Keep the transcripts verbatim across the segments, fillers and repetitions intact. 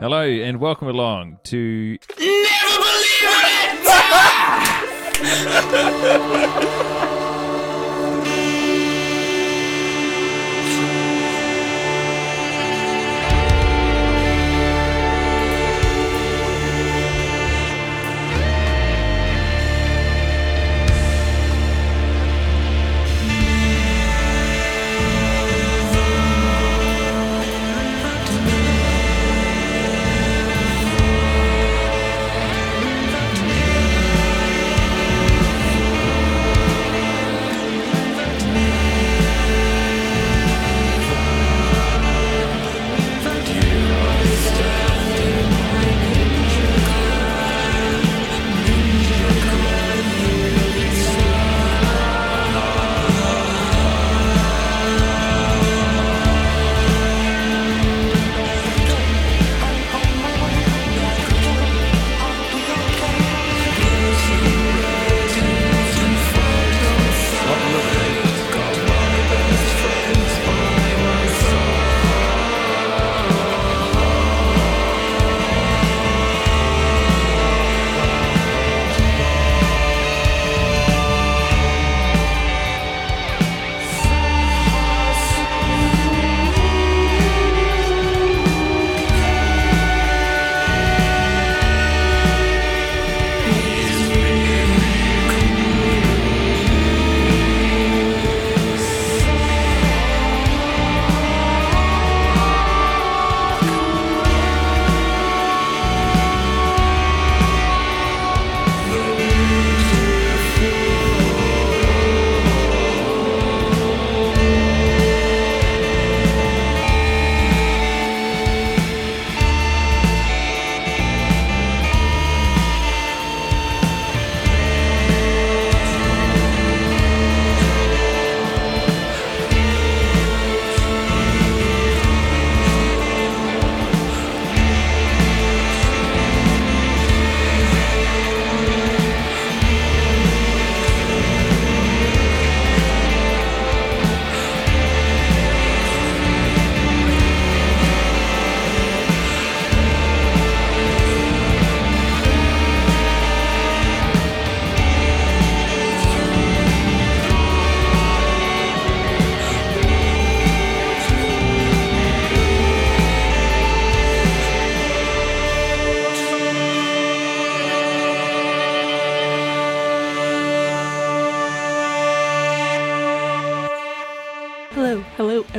Hello and welcome along to Never Believe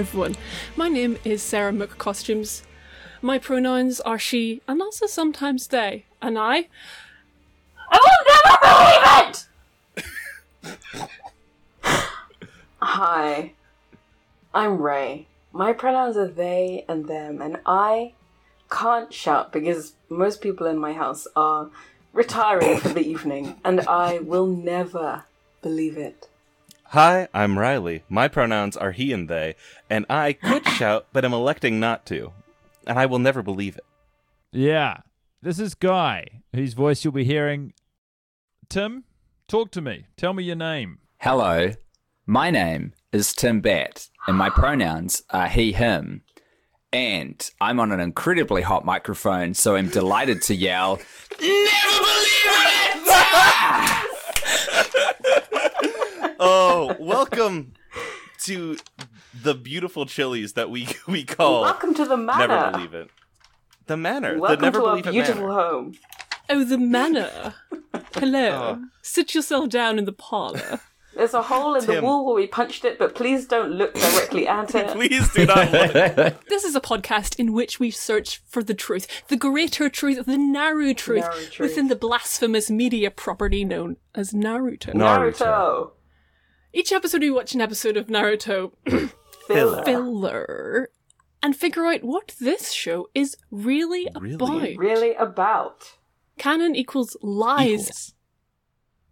everyone. My name is Sarah McCostumes. My pronouns are she and also sometimes they and I. I will never believe it! Hi, I'm Ray. My pronouns are they and them and I can't shout because most people in my house are retiring for the evening and I will never believe it. Hi, I'm Riley. My pronouns are he and they, and I could shout, but I'm electing not to. And I will never believe it. Yeah. This is Guy, whose voice you'll be hearing. Tim, talk to me. Tell me your name. Hello. My name is Tim Batt, and my pronouns are he, him. And I'm on an incredibly hot microphone, so I'm delighted to yell, Never believe it! Oh, welcome to the beautiful chilies that we we call. Welcome to the manor. Never believe it. The manor. Welcome the never to believe our beautiful manor. Home. Oh, the manor. Hello. Oh. Sit yourself down in the parlour. There's a hole in Tim. the wall where we punched it, but please don't look directly at it. Please do not look. This is a podcast in which we search for the truth, the greater truth, the narrow truth, narrow truth. within the blasphemous media property known as Naruto. Naruto. Naruto. Each episode, we watch an episode of Naruto filler. filler and figure out what this show is really, really about. Really about. Canon equals lies. Equals.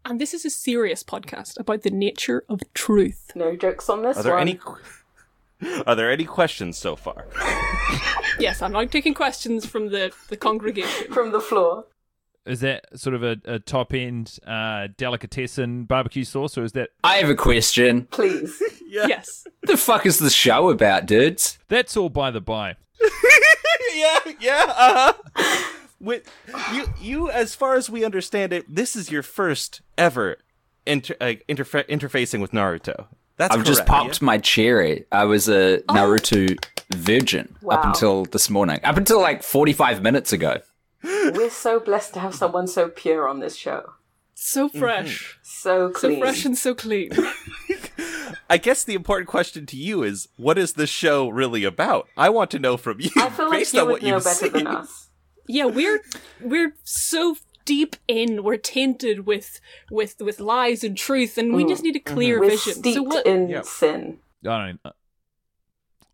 And this is a serious podcast about the nature of truth. No jokes on this one. Are there one. any Are there any questions so far? Yes, I'm not taking questions from the, the congregation. From the floor. Is that sort of a, a top-end uh, delicatessen barbecue sauce, or is that... I have a question. Please. Yeah. Yes. The fuck is the show about, dudes? That's all by the by. yeah, yeah, uh-huh. With you, you, as far as we understand it, this is your first ever inter- uh, interfa- interfacing with Naruto. That's I've correct, just popped yeah? my cherry. I was a oh. Naruto virgin wow. up until this morning. Up until like forty-five minutes ago. We're so blessed to have someone so pure on this show. So fresh. Mm-hmm. So clean. So fresh and so clean. I guess the important question to you is, what is this show really about? I want to know from you. I feel like based you on would what know you've better seen. Than us. Yeah, we're we're so deep in, we're tainted with with, with lies and truth, and we mm. just need a clear mm-hmm. vision. We're so what? In yeah. sin. I don't.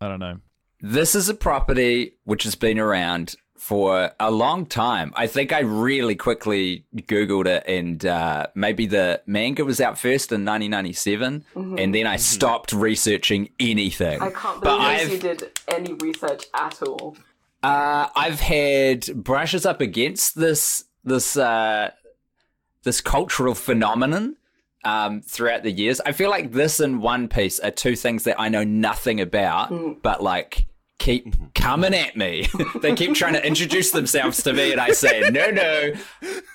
I don't know. This is a property which has been around for a long time. I think I really quickly Googled it, and uh, maybe the manga was out first in nineteen ninety-seven, mm-hmm. and then I stopped researching anything. I can't believe you did any research at all. Uh, I've had brushes up against this this uh, this cultural phenomenon um, throughout the years. I feel like this and One Piece are two things that I know nothing about, mm. but like. Keep coming at me. They keep trying to introduce themselves to me, and I say, no, no,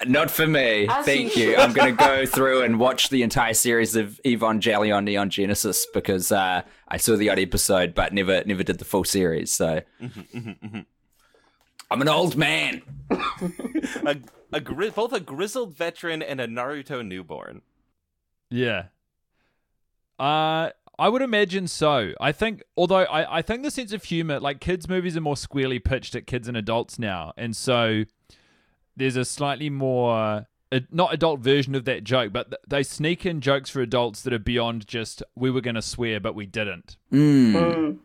not for me. As Thank you. you. I'm going to go through and watch the entire series of Evangelion Neon Genesis because uh, I saw the odd episode but never never did the full series. So mm-hmm, mm-hmm, mm-hmm. I'm an old man. a, a gri- both a grizzled veteran and a Naruto newborn. Yeah. Uh... I would imagine so. I think, although I, I think the sense of humor, like kids' movies are more squarely pitched at kids and adults now. And so there's a slightly more, not adult version of that joke, but they sneak in jokes for adults that are beyond just, we were going to swear, but we didn't. Mm. Mm.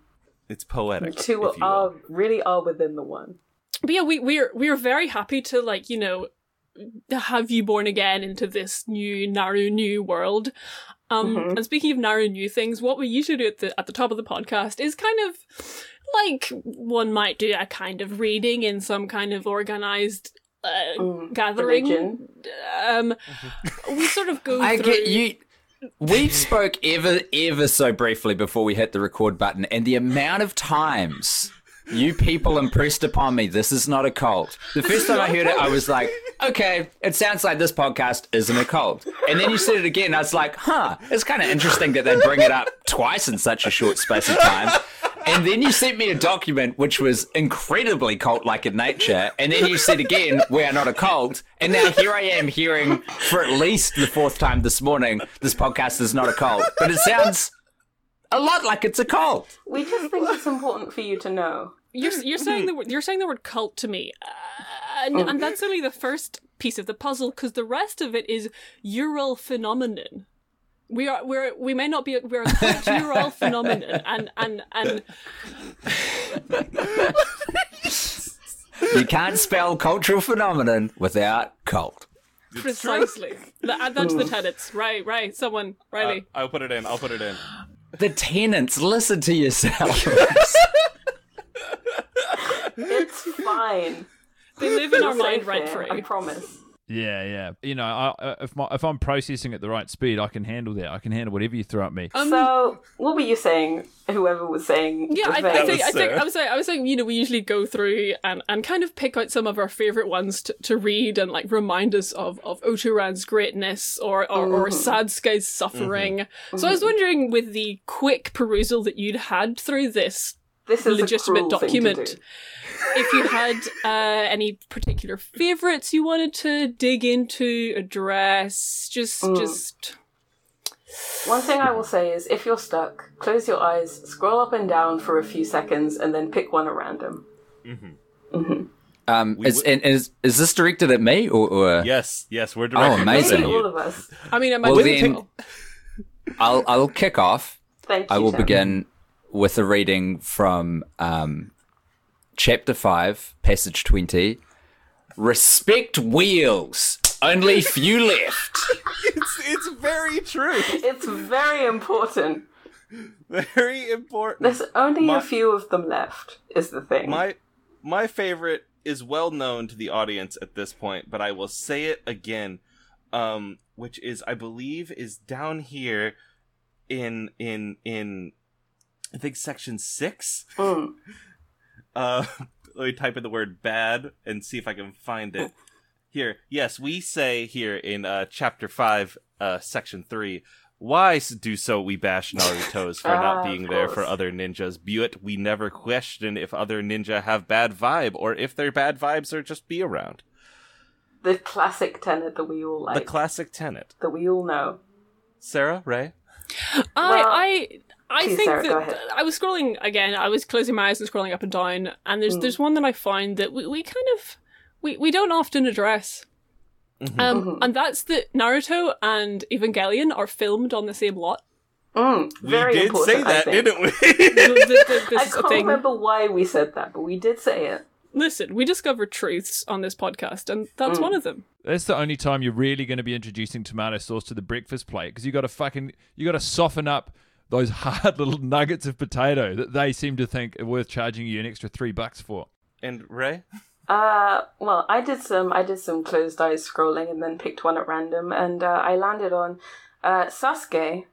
It's poetic. You two are, really are within the one. But yeah, we, we're, we're very happy to like, you know, have you born again into this new, narrow, new world. Um, mm-hmm. And speaking of narrow new things, what we usually do at the at the top of the podcast is kind of like one might do a kind of reading in some kind of organised uh, mm, gathering. Religion. Um, mm-hmm. We sort of go I through... Get you... We spoke ever, ever so briefly before we hit the record button, and the amount of times... You people impressed upon me. This is not a cult. The first time I heard it, I was like, okay, it sounds like this podcast isn't a cult. And then you said it again. I was like, huh, it's kind of interesting that they bring it up twice in such a short space of time. And then you sent me a document which was incredibly cult-like in nature. And then you said again, we are not a cult. And now here I am hearing for at least the fourth time this morning, this podcast is not a cult. But it sounds... a lot like it's a cult. We just think it's important for you to know. You're you're saying the you're saying the word cult to me, uh, and, and that's only the first piece of the puzzle because the rest of it is ural phenomenon. We are we're we may not be we're a cultural phenomenon, and and and. You can't spell cultural phenomenon without cult. It's precisely. That, that's the tenets. Ray, Ray, someone, Riley. Uh, I'll put it in. I'll put it in. The tenants, listen to yourselves. It's fine. They live in our mind right free. I promise. Yeah, yeah. You know, I, if my, if I'm processing at the right speed, I can handle that. I can handle whatever you throw at me. Um, so, what were you saying? Whoever was saying. Yeah, I, I think I think I was saying I was saying you know we usually go through and, and kind of pick out some of our favorite ones to, to read and like remind us of of Otoran's greatness or or, mm-hmm. or Sasuke's suffering. Mm-hmm. So I was wondering, with the quick perusal that you'd had through this. This is legitimate document. If you had uh, any particular favourites you wanted to dig into, address, just, mm. just. One thing I will say is, if you're stuck, close your eyes, scroll up and down for a few seconds, and then pick one at random. Mm-hmm. Mm-hmm. Um, is, w- and is is this directed at me or? or... Yes, yes, we're directed. Oh, amazing! At you. All of us. I mean, I might well, then, I'll I'll kick off. Thank you. I will Tim. begin. With a reading from um, Chapter five, Passage twenty. Respect wheels. Only few left. It's, it's very true. It's very important. Very important. There's only my, a few of them left, is the thing. My, my favorite is well known to the audience at this point, but I will say it again, um, which is, I believe, is down here in... in, in I think section six. Mm. Uh, let me type in the word bad and see if I can find it. Here, yes, we say here in uh, chapter five, uh, section three, why do so we bash Naruto's for ah, not being there for other ninjas? But we never question if other ninja have bad vibe or if their bad vibes are just be around. The classic tenet that we all like. The classic tenet. That we all know. Sarah, Ray? I, well, I, I geez, think Sarah, that I was scrolling again. I was closing my eyes and scrolling up and down. And there's mm. there's one that I find that we, we kind of, we, we don't often address. Mm-hmm. Um, mm-hmm. And that's that Naruto and Evangelion are filmed on the same lot. Mm, very we did important, say that, didn't we? this, this I can't thing. remember why we said that, but we did say it. Listen, we discover truths on this podcast, and that's mm. one of them. That's the only time you're really going to be introducing tomato sauce to the breakfast plate, because you got to fucking you got to soften up those hard little nuggets of potato that they seem to think are worth charging you an extra three bucks for. And Ray? Uh, well, I did some I did some closed eyes scrolling, and then picked one at random, and uh, I landed on uh, Sasuke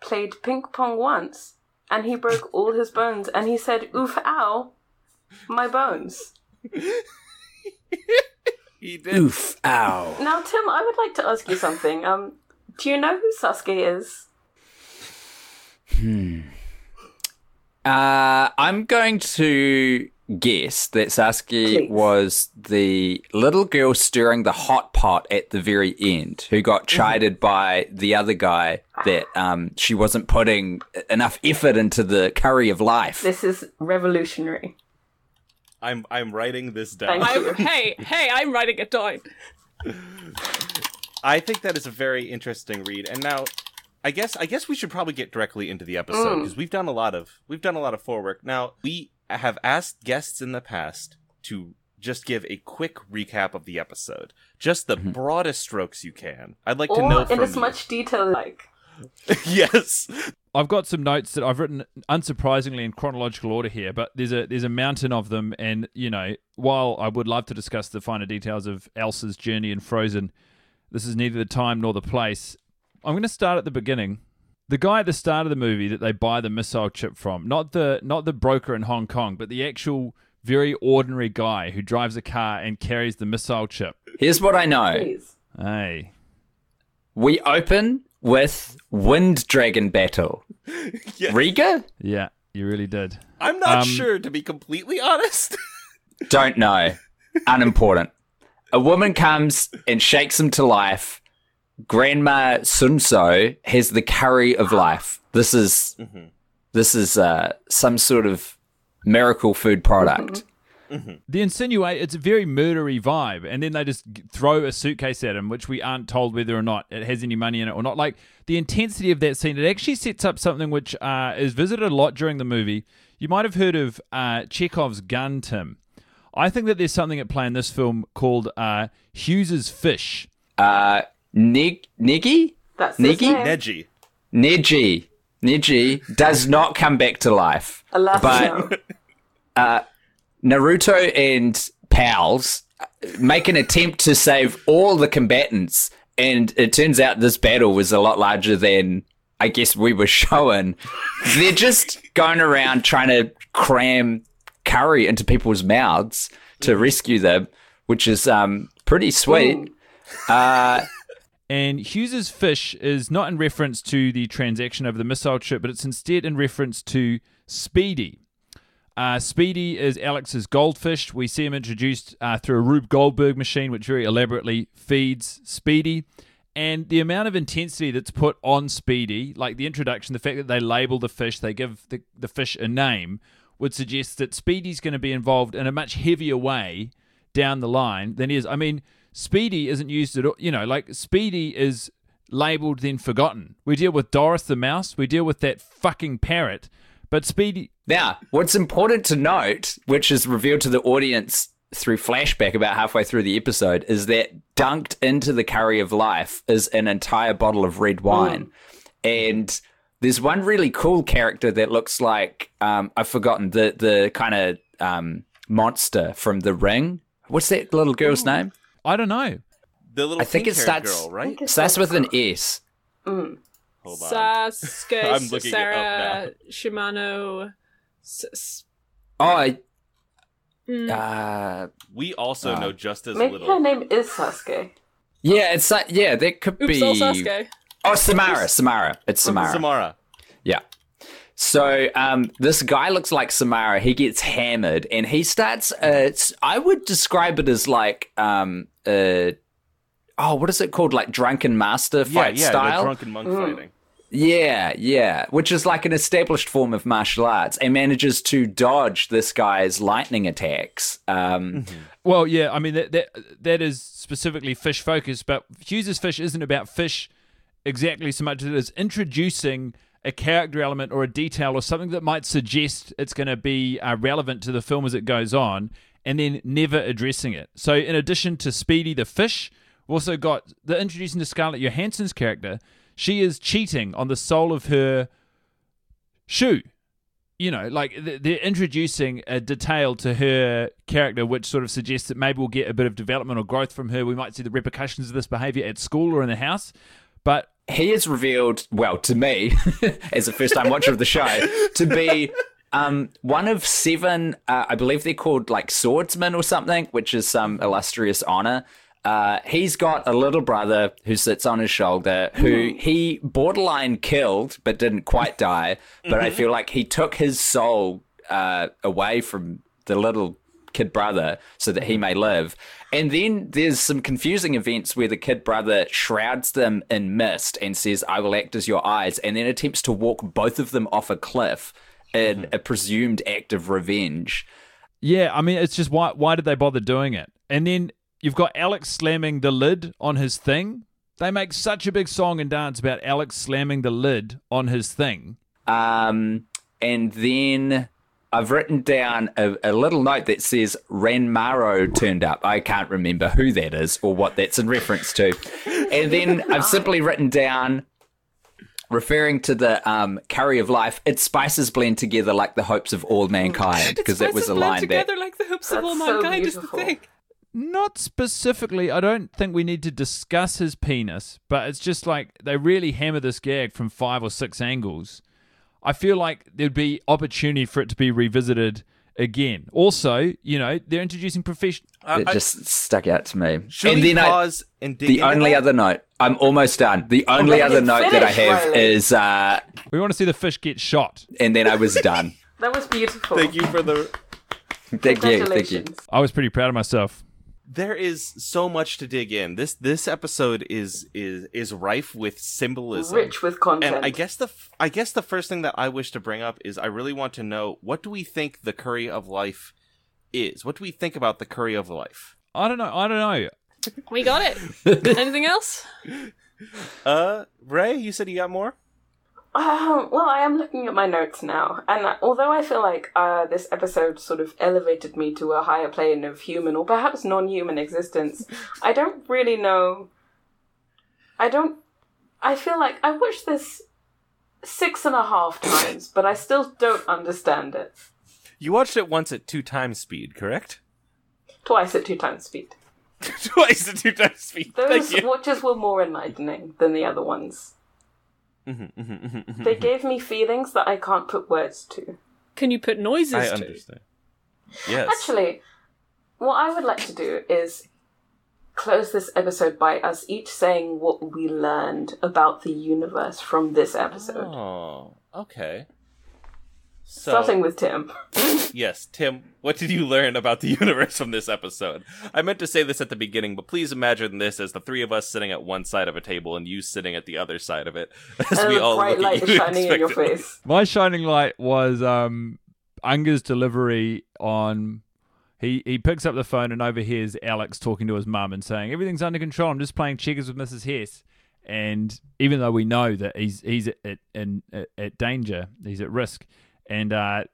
played ping pong once, and he broke all his bones, and he said, "Oof, ow, my bones." He did. Oof, ow. Now, Tim, I would like to ask you something. Um, do you know who Sasuke is? Hmm. Uh, I'm going to guess that Sasuke Please. was the little girl stirring the hot pot at the very end, who got chided mm-hmm. by the other guy that um she wasn't putting enough effort into the curry of life. This is revolutionary. I'm I'm writing this down. I'm, hey, hey, I'm writing it down. I think that is a very interesting read. And now, I guess I guess we should probably get directly into the episode because mm. we've done a lot of we've done a lot of forework. Now, we have asked guests in the past to just give a quick recap of the episode, just the mm-hmm. broadest strokes you can. I'd like or to know from in as much detail like. Yes. I've got some notes that I've written, unsurprisingly, in chronological order here, but there's a there's a mountain of them, and, you know, while I would love to discuss the finer details of Elsa's journey in Frozen, this is neither the time nor the place. I'm going to start at the beginning. The guy at the start of the movie that they buy the missile chip from, not the not the broker in Hong Kong, but the actual very ordinary guy who drives a car and carries the missile chip. Here's what I know. Please. Hey. We open with Wind Dragon Battle. Yes. Riga? Yeah, you really did. I'm not um, sure, to be completely honest. Don't know. Unimportant. A woman comes and shakes him to life. Grandma Sunso has the curry of life. This is mm-hmm. this is uh, some sort of miracle food product. Mm-hmm. Mm-hmm. They insinuate it's a very murdery vibe, and then they just throw a suitcase at him, which we aren't told whether or not it has any money in it or not. Like the intensity of that scene, it actually sets up something which uh, is visited a lot during the movie. You might have heard of uh, Chekhov's gun, Tim. I think that there's something at play in this film called uh, Hughes's Fish. Uh Neg- Negi? That's Negi? Negi. Negi. Negi does not come back to life. Alas, but no. uh, Naruto and pals make an attempt to save all the combatants, and it turns out this battle was a lot larger than I guess we were shown. They're just going around trying to cram curry into people's mouths to rescue them, which is um, pretty sweet. Ooh. Uh... And Hughes's Fish is not in reference to the transaction over the missile chip, but it's instead in reference to Speedy. Uh, Speedy is Alex's goldfish. We see him introduced uh, through a Rube Goldberg machine, which very elaborately feeds Speedy. And the amount of intensity that's put on Speedy, like the introduction, the fact that they label the fish, they give the, the fish a name, would suggest that Speedy's going to be involved in a much heavier way down the line than he is. I mean... Speedy isn't used at all, you know, like Speedy is labelled then forgotten. We deal with Doris the mouse, we deal with that fucking parrot, but Speedy... Now, what's important to note, which is revealed to the audience through flashback about halfway through the episode, is that dunked into the curry of life is an entire bottle of red wine. Mm. And there's one really cool character that looks like, um, I've forgotten, the, the kind of um, monster from The Ring. What's that little girl's Ooh. name? I don't know. The little I think it starts, girl, right? It starts with an S. Mm. Hold on. Sasuke, I'm Sarah, Shimano. S- oh, I, Mm. Uh, we also uh, know just as maybe little. Her name is Sasuke. Yeah, it's like, yeah, there could Oops, be. All Sasuke. Oh, Samara, Oops. Samara. It's Samara. Samara. Yeah. So um, this guy looks like Samara. He gets hammered, and he starts. Uh, it's, I would describe it as like, um, uh, oh, what is it called? Like drunken master fight yeah, yeah, style. Yeah, drunken monk mm. fighting. Yeah, yeah, which is like an established form of martial arts, and manages to dodge this guy's lightning attacks. Um, mm-hmm. Well, yeah, I mean, that, that that is specifically fish focused, but Hughes's Fish isn't about fish exactly so much as it is introducing a character element or a detail or something that might suggest it's going to be uh, relevant to the film as it goes on, and then never addressing it. So in addition to Speedy the Fish, we've also got the introducing to Scarlett Johansson's character. She is cheating on the sole of her shoe. You know, like they're introducing a detail to her character, which sort of suggests that maybe we'll get a bit of development or growth from her. We might see the repercussions of this behavior at school or in the house. But he is revealed, well, to me, as a first-time watcher of the show, to be um, one of seven, uh, I believe they're called like swordsmen or something, which is some illustrious honor. Uh, he's got a little brother who sits on his shoulder, who he borderline killed, but didn't quite die. But mm-hmm. I feel like he took his soul uh, away from the little kid brother so that he may live. And then there's some confusing events where the kid brother shrouds them in mist and says, "I will act as your eyes," and then attempts to walk both of them off a cliff in mm-hmm. a presumed act of revenge. Yeah, I mean, it's just why, why did they bother doing it? And then you've got Alex slamming the lid on his thing. They make such a big song and dance about Alex slamming the lid on his thing. Um, and then I've written down a, a little note that says Ranmaro turned up. I can't remember who that is or what that's in reference to. And then I've simply written down, referring to the um, curry of life, its spices blend together like the hopes of all mankind. Because that was a line that... together like the hopes that's of all so mankind beautiful. Is the thing. Not specifically, I don't think we need to discuss his penis, but it's just like they really hammer this gag from five or six angles. I feel like there'd be opportunity for it to be revisited again. Also, you know, they're introducing professional... Uh, it just I, stuck out to me. Should and we then pause I, and dig The only other note, I'm almost done. The only oh, other note that I have right? is... Uh, we want to see the fish get shot. And then I was done. That was beautiful. Thank you for the... Thank you, thank you. I was pretty proud of myself. There is so much to dig in. This this episode is is is rife with symbolism, rich with content. And I guess the I guess the first thing that I wish to bring up is I really want to know, what do we think the curry of life is? What do we think about the curry of life? I don't know. I don't know. We got it. Anything else? Uh, Ray, you said you got more? Um, well, I am looking at my notes now, and uh, although I feel like uh, this episode sort of elevated me to a higher plane of human or perhaps non-human existence, I don't really know... I don't... I feel like I watched this six and a half times, but I still don't understand it. You watched it once at two times speed, correct? Twice at two times speed. Twice at two times speed, Those thank you. Watches were more enlightening than the other ones. Mm-hmm, mm-hmm, mm-hmm, mm-hmm. They gave me feelings that I can't put words to. Can you put noises I to? I understand. Yes. Actually, what I would like to do is close this episode by us each saying what we learned about the universe from this episode. Oh, okay. So, starting with Tim. Yes, Tim, what did you learn about the universe from this episode? I meant to say this at the beginning, but please imagine this as the three of us sitting at one side of a table and you sitting at the other side of it. As and we all bright look light at you is shining in your face. My shining light was um, Unger's delivery on... He he picks up the phone and overhears Alex talking to his mum and saying, "Everything's under control, I'm just playing checkers with Missus Hess." And even though we know that he's, he's at, at, at, at danger, he's at risk... And uh,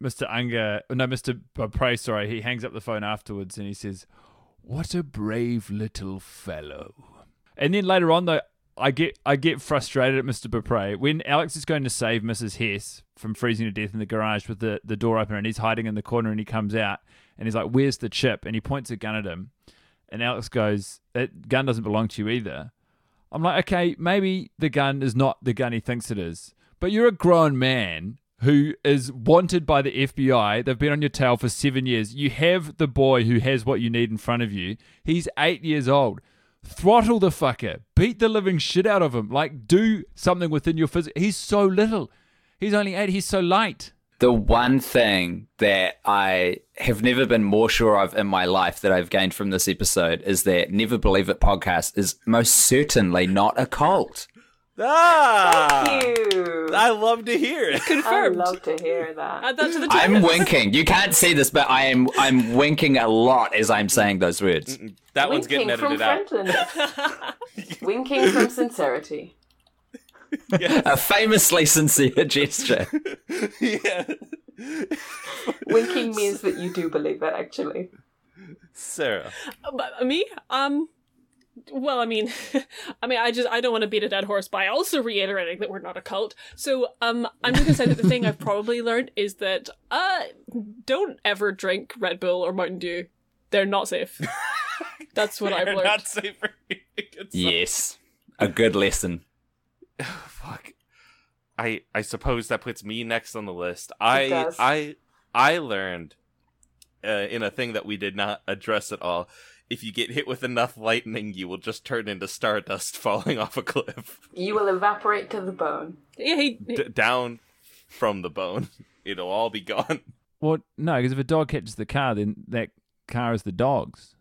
Mister Unger, no, Mister Bopre, sorry, he hangs up the phone afterwards and he says, "What a brave little fellow." And then later on, though, I get I get frustrated at Mister Bopre. When Alex is going to save Missus Hess from freezing to death in the garage with the, the door open, and he's hiding in the corner and he comes out and he's like, "Where's the chip?" And he points a gun at him. And Alex goes, "That gun doesn't belong to you either." I'm like, okay, maybe the gun is not the gun he thinks it is. But you're a grown man. who is wanted by the F B I. They've been on your tail for seven years. You have the boy who has what you need in front of you. He's eight years old. Throttle the fucker. Beat the living shit out of him. Like, do something within your physics. He's so little. He's only eight. He's so light. The one thing that I have never been more sure of in my life that I've gained from this episode is that Never Believe It podcast is most certainly not a cult. Ah, thank you. I love to hear it. Confirmed. I love to hear that. Add that to the I'm winking. You can't see this, but I am I'm winking a lot as I'm saying those words. Mm-mm. That winking one's getting edited out. Winking from sincerity. Yes. A famously sincere gesture. Yeah. Winking means that you do believe it, actually. Sarah. Uh, me? Um. Well, I mean, I mean, I just, I don't want to beat a dead horse by also reiterating that we're not a cult. So, um, I'm just going to say that the thing I've probably learned is that, uh, don't ever drink Red Bull or Mountain Dew. They're not safe. That's what They're I've learned. They're not safe for you. Yes. A good lesson. Oh, fuck. I, I suppose that puts me next on the list. I, I, I learned, uh, in a thing that we did not address at all. If you get hit with enough lightning, you will just turn into stardust falling off a cliff. You will evaporate to the bone. D- down from the bone. It'll all be gone. Well, no, because if a dog catches the car, then that car is the dog's.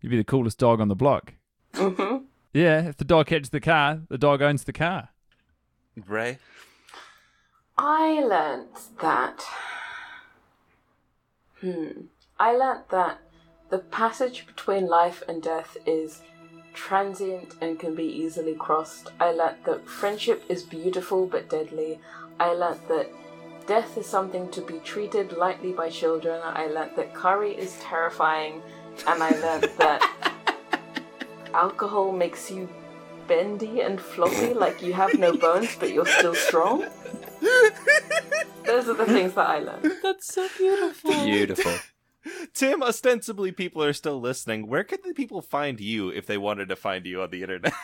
You'd be the coolest dog on the block. Mm-hmm. Yeah, if the dog catches the car, the dog owns the car. Ray? I learnt that... Hmm. I learnt that the passage between life and death is transient and can be easily crossed. I learnt that friendship is beautiful but deadly. I learnt that death is something to be treated lightly by children. I learnt that curry is terrifying. And I learnt that alcohol makes you bendy and floppy, like you have no bones but you're still strong. Those are the things that I learnt. That's so beautiful. Beautiful. Tim, ostensibly people are still listening. Where could the people find you if they wanted to find you on the internet?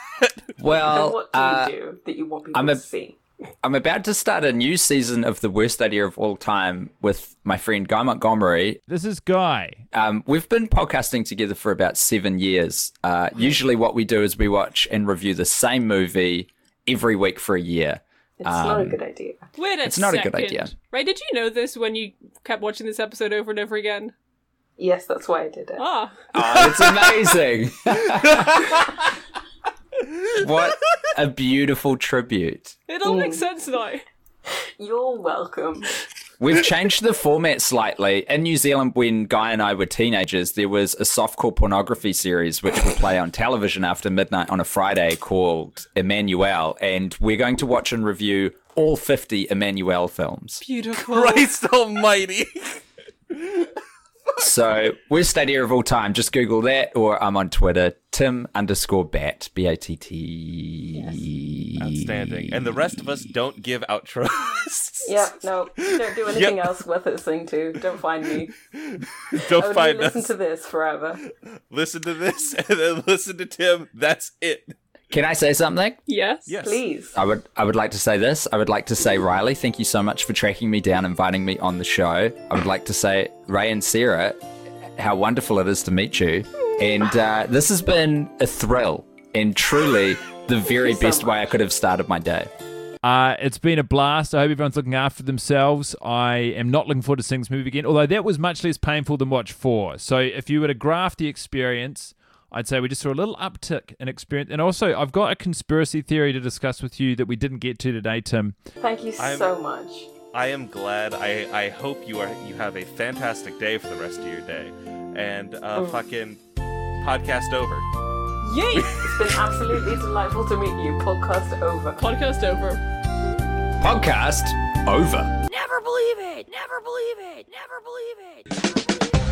Well, and what do uh, you do that you want people I'm a, to see? I'm about to start a new season of The Worst Idea of All Time with my friend Guy Montgomery. This is Guy. Um, we've been podcasting together for about seven years. Uh, usually what we do is we watch and review the same movie every week for a year. It's um, not a good idea. Wait a It's not second. a good idea. Ray, did you know this when you kept watching this episode over and over again? Yes, that's why I did it. Oh, oh it's amazing. What a beautiful tribute. It all mm. makes sense now. You're welcome. We've changed the format slightly. In New Zealand, when Guy and I were teenagers, there was a softcore pornography series which would play on television after midnight on a Friday called Emmanuel, and we're going to watch and review all fifty Emmanuel films. Beautiful. Christ almighty. So, Worst Idea of All Time. Just Google that, or I'm on Twitter, Tim underscore Batt, B A T T. Yes. Outstanding. And the rest of us don't give outros. Yep, no. Don't do anything yep. else worth listening to. Don't find me. Don't I find us. Listen to this forever. Listen to this, and then listen to Tim. That's it. Can I say something? Yes. Yes. Please. I would I would like to say this. I would like to say, Riley, thank you so much for tracking me down, inviting me on the show. I would like to say, Ray and Sarah, how wonderful it is to meet you. And uh, this has been a thrill and truly the very best so way I could have started my day. Uh, it's been a blast. I hope everyone's looking after themselves. I am not looking forward to seeing this movie again, although that was much less painful than Watch four. So if you were to graph the experience... I'd say we just saw a little uptick in experience. And also, I've got a conspiracy theory to discuss with you that we didn't get to today, Tim. Thank you I'm, so much. I am glad. I, I hope you are you have a fantastic day for the rest of your day. And uh, mm. fucking podcast over. Yay! It's been absolutely delightful to meet you. Podcast over. Podcast over. Podcast over. Never believe it. Never believe it. Never believe it.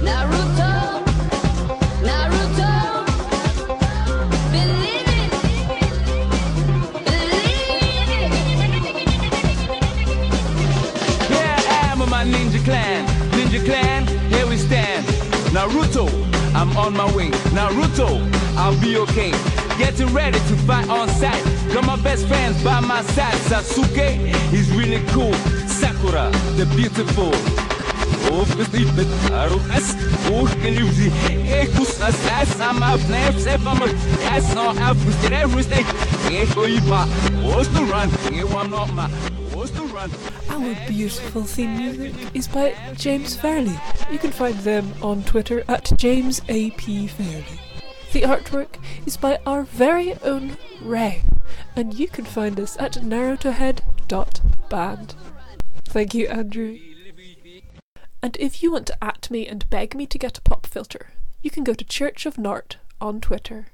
Naruto. Naruto. Ninja clan, ninja clan, here we stand. Naruto, I'm on my way. Naruto, I'll be your king. getting ready to fight on sight. Got my best friends by my side. Sasuke is really cool. Sakura, the beautiful. Our beautiful theme music is by James Fairley. You can find them on Twitter at James A P Fairley. The artwork is by our very own Ray, and you can find us at narutohead dot band. Thank you, Andrew. And if you want to at me and beg me to get a pop filter, you can go to Church of Nort on Twitter.